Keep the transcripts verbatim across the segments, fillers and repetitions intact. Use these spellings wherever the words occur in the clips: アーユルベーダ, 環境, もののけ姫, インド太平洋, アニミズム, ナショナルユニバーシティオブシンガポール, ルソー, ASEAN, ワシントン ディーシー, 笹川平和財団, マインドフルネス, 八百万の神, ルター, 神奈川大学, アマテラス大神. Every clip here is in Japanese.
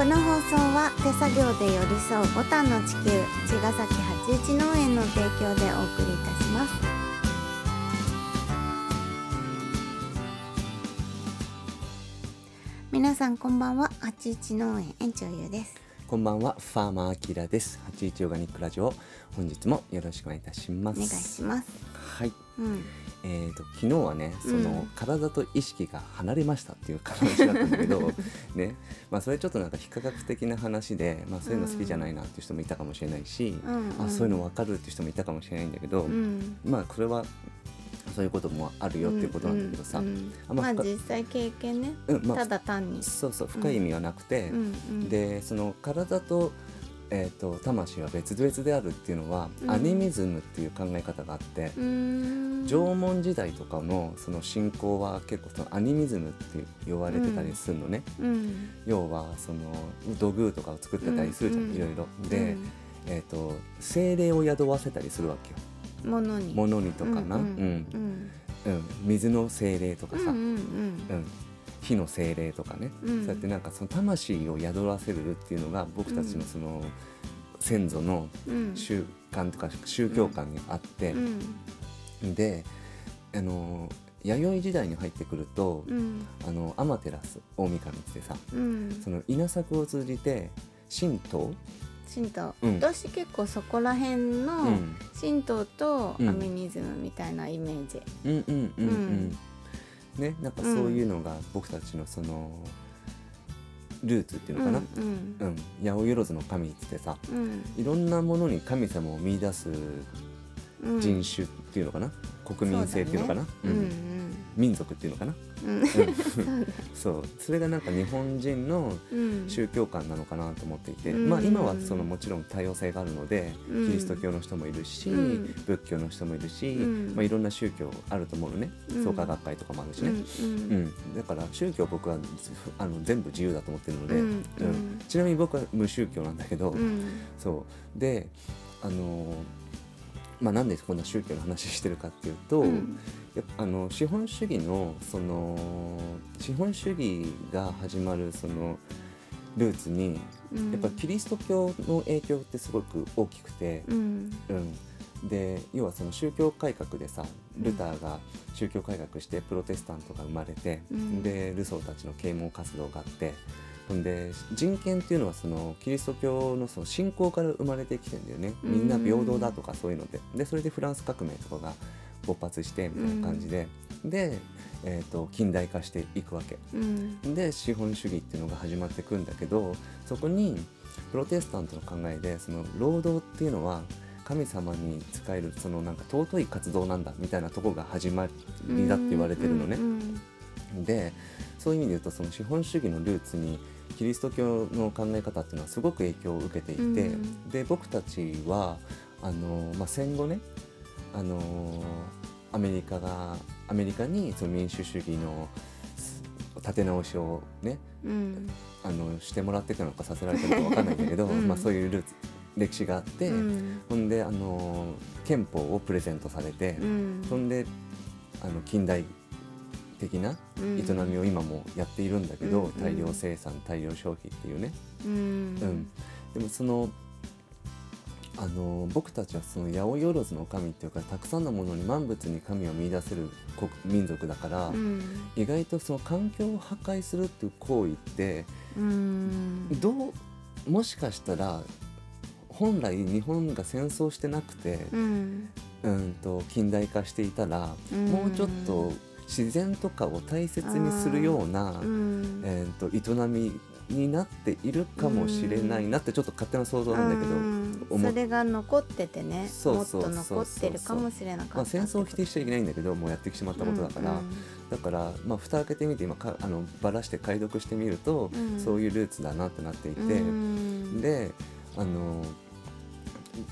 この放送は手作業で寄り添うボタンの地球、茅ヶ崎八一農園の提供でお送りいたします。皆さんこんばんは、八一農園園長ゆうです。こんばんは、ファーマーアキラです。八一オーガニックラジオ、本日もよろしくお願いいたします。お願いします。はい、うん、えー、と昨日はね、その、うん、体と意識が離れましたっていう話だったんだけど、ね、まあ、それちょっとなんか非科学的な話で、まあ、そういうの好きじゃないなっていう人もいたかもしれないし、うんうん、あ、そういうの分かるっていう人もいたかもしれないんだけど、うん、まあこれはそういうこともあるよっていうことなんだけどさ、うんうんうん、まあ実際経験ね、うん、まあ、ただ単にそうそう深い意味はなくて、うんうん、でその体とえー、と魂は別々であるっていうのは、うん、アニミズムっていう考え方があって、うーん、縄文時代とかのその信仰は結構そのアニミズムって呼ばれてたりするのね、うん、要はその土偶とかを作ってたりするじゃん、うん、いろいろで、うん、えー、と精霊を宿わせたりするわけよ、物に物にとかな、うんうんうんうん、水の精霊とかさ、うんうんうんうん、火の精霊とかね、うん、そうやってなんかその魂を宿らせるっていうのが僕たちのその先祖の習慣とか宗教観にあって、うん、で、あの弥生時代に入ってくると、うん、あのアマテラス大神ってさ、うん、その稲作を通じて神道神道、うん、私結構そこら辺の神道とアミニズムみたいなイメージ、うんうんうんうん、うん、ね、なんかそういうのが僕たちのそのルーツっていうのかな、うんうんうん、八百万の神ってさ、うん、いろんなものに神様を見出す人種っていうのかな、うん、国民性っていうのかな、う、ね、うんうん、民族っていうのかな、うん、そう、それがなんか日本人の宗教観なのかなと思っていて、うん、まあ、今はそのもちろん多様性があるので、うん、キリスト教の人もいるし、うん、仏教の人もいるし、うん、まあ、いろんな宗教あると思うのね、うん、創価学会とかもあるしね、うんうん、だから宗教僕はあの全部自由だと思ってるので、うんうん、ちなみに僕は無宗教なんだけど、うん、そうで、あのーまあ、なんでこんな宗教の話してるかっていうと、うん、やっぱあの資本主義のその資本主義が始まるそのルーツに、うん、やっぱキリスト教の影響ってすごく大きくて、うんうん、で要はその宗教改革でさ、ルターが宗教改革してプロテスタントが生まれて、うん、でルソーたちの啓蒙活動があって、で人権っていうのはそのキリスト教 の, その信仰から生まれてきてんだよね、みんな平等だとかそういうので、でそれでフランス革命とかが勃発してみたいな感じで、で、えー、と近代化していくわけ、うん、で資本主義っていうのが始まってくんだけど、そこにプロテスタントの考えでその労働っていうのは神様に仕えるそのなんか尊い活動なんだみたいなところが始まりだって言われてるのね、うんうん、でそういう意味で言うとその資本主義のルーツにキリスト教の考え方っていうのはすごく影響を受けていて、うん、で僕たちはあの、まあ、戦後ね、あのアメリカがアメリカにその民主主義の立て直しをね、うん、あのしてもらってたのかさせられたのか分かんないんだけど、うん、まあ、そういうルーツ歴史があって、うん、ほんであの憲法をプレゼントされて、うん、ほんであの近代的な営みを今もやっているんだけど、うん、大量生産大量消費っていうね、うんうん、でもその、あの僕たちはその八百万の神っていうかたくさんのものに万物に神を見出せる民族だから、うん、意外とその環境を破壊するっていう行為って、うん、どうもしかしたら本来日本が戦争してなくて、うん、うんと近代化していたら、うん、もうちょっと自然とかを大切にするような、うん、えー、と営みになっているかもしれないなってちょっと勝手な想像なんだけど、うんうん、それが残っててね、そうそうそうそう、もっと残ってるかもしれなかった、まあ、戦争を否定しちゃいけないんだけどもうやってきてしまったことだから、うんうん、だから、まあ、蓋開けてみて今かあのばらして解読してみると、うん、そういうルーツだなってなっていて、うん、であの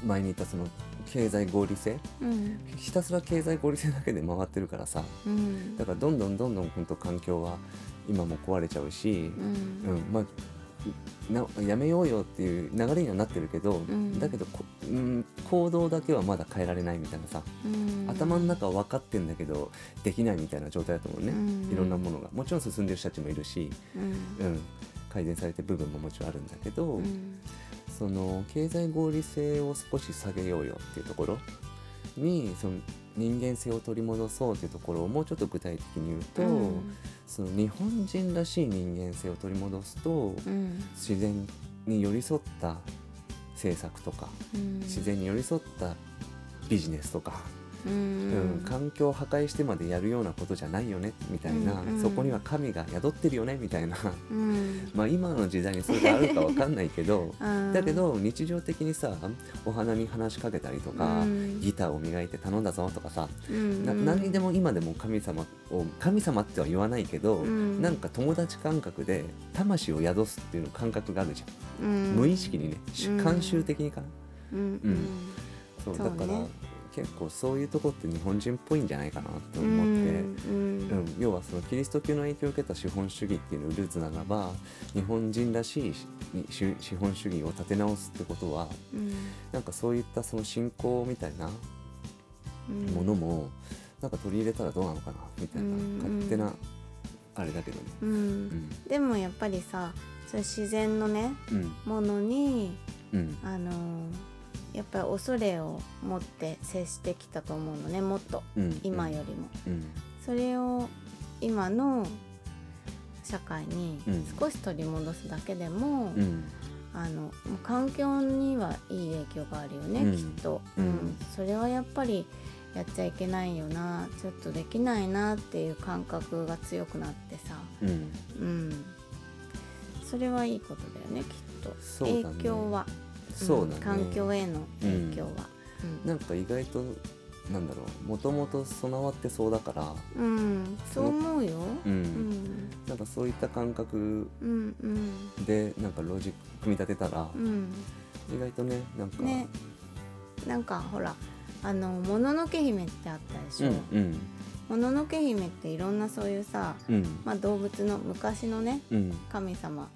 前に言ったその経済合理性、うん、ひたすら経済合理性だけで回ってるからさ、うん、だからどんどんどんどん本当環境は今も壊れちゃうし、うんうん、まあ、やめようよっていう流れにはなってるけど、うん、だけどこ、うん、行動だけはまだ変えられないみたいなさ、うん、頭の中は分かってんだけどできないみたいな状態だと思うね、うん、いろんなものがもちろん進んでる人たちもいるし、うんうん、改善されてる部分ももちろんあるんだけど、うん、その経済合理性を少し下げようよっていうところにその人間性を取り戻そうっていうところをもうちょっと具体的に言うと、うん、その日本人らしい人間性を取り戻すと、うん、自然に寄り添った政策とか、うん、自然に寄り添ったビジネスとか、うんうん、環境を破壊してまでやるようなことじゃないよねみたいな、うんうん、そこには神が宿ってるよねみたいな、うん、まあ今の時代にそれがあるか分かんないけどだけど日常的にさお花に話しかけたりとか、うん、ギターを磨いて頼んだぞとかさ、うん、な何にでも今でも神様を神様っては言わないけど、うん、なんか友達感覚で魂を宿すっていうの感覚があるじゃん、うん、無意識にね慣習的にかな、うんうん、そうだから、ね結構そういうとこって日本人っぽいんじゃないかなと思って、うんうん、要はそのキリスト教の影響を受けた資本主義っていうのをルーツならば日本人らしい資本主義を立て直すってことは、うん、なんかそういったその信仰みたいなものもなんか取り入れたらどうなのかなみたいな、うん、勝手なあれだけどね、うんうん、でもやっぱりさそういう自然のね、うん、ものに、うん、あのーやっぱり恐れを持って接してきたと思うのねもっと、うん、今よりも、うん、それを今の社会に少し取り戻すだけでも、うん、あの環境にはいい影響があるよね、うん、きっと、うんうん、それはやっぱりやっちゃいけないよなちょっとできないなっていう感覚が強くなってさ、うんうん、それはいいことだよねきっとそうだね、影響はそうだね、環境への影響は、うん、なんか意外となんだろうもともと備わってそうだから、うん、そう思うよ、うんうん、なんかそういった感覚でなんかロジック組み立てたら、うん、意外とねなんかねなんかほらあのもののけ姫ってあったでしょ、うんうん、もののけ姫っていろんなそういうさ、うんまあ、動物の昔のね、うん、神様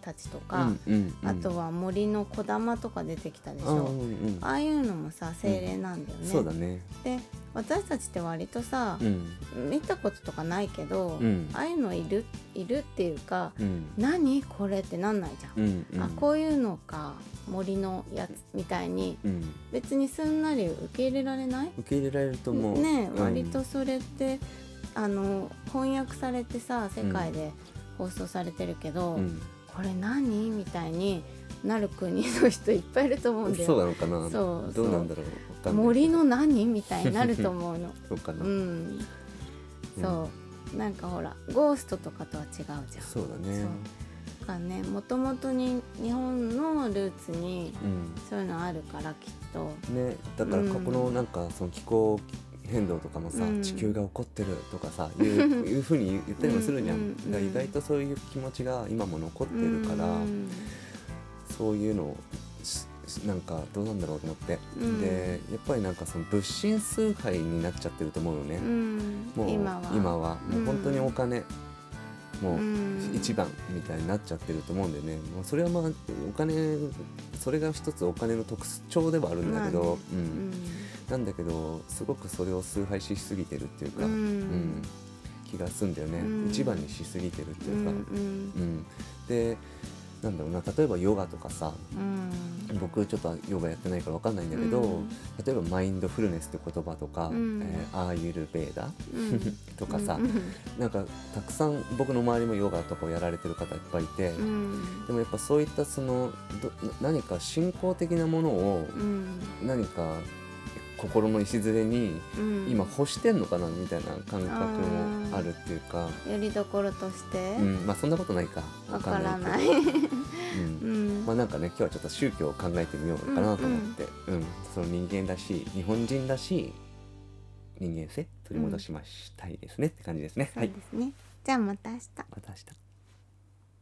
たちとか、うんうんうん、あとは森の小玉とか出てきたでしょ、うんうん、ああいうのもさ精霊なんだよね、うん、そうだねで私たちって割とさ、うん、見たこととかないけど、うん、ああいうのいる、いるっていうか、うん、何これってなんないじゃん、うんうん、あこういうのか森のやつみたいに、うん、別にすんなり受け入れられない？受け入れられると思う、ねうん、割とそれってあの翻訳されてさ世界で放送されてるけど、うんこれ何みたいになる国の人いっぱいいると思うんだよそうなのかなそうどうなんだろう分かんない森の何みたいになると思うのそうかな、うん、そう、うん、なんかほらゴーストとかとは違うじゃんそうだねそうかねもともとに日本のルーツにそういうのあるからきっと、うん、ねだから過去のなんかその気候変動とかもさ、うん、地球が起こってるとかさ、いう、いうふうに言ったりもするじゃん、うんうん、だから意外とそういう気持ちが今も残ってるから、うん、そういうのをなんかどうなんだろうと思って、うん、でやっぱりなんかその物心崇拝になっちゃってると思うよね、うん、もう今は、今はもう本当にお金、うんもう一番みたいになっちゃってると思うんでね、うん、もうそれはまあお金それが一つお金の特徴ではあるんだけど、まあねうんうん、なんだけどすごくそれを崇拝しすぎてるっていうか、うんうん、気がするんだよね、うん、一番にしすぎてるっていうか、うんうん、でなんだろうな例えばヨガとかさ、うん、僕ちょっとヨガやってないから分かんないんだけど、うん、例えばマインドフルネスって言葉とか、うんえー、アーユルベーダ、うん、とかさ、うん、なんかたくさん僕の周りもヨガとかをやられてる方いっぱいいて、うん、でもやっぱそういったそのど何か信仰的なものを、うん、何か心の礎に今干してんのかなみたいな感覚もあるっていうか、うん、よりどころとして、うん、まあそんなことないかわからない、うんうん、まあなんかね今日はちょっと宗教を考えてみようかなと思って、うんうんうん、その人間らしい日本人らしい人間性取り戻しましたいですね、うん、って感じですね。そうですね、はい、じゃあまた明日また明日。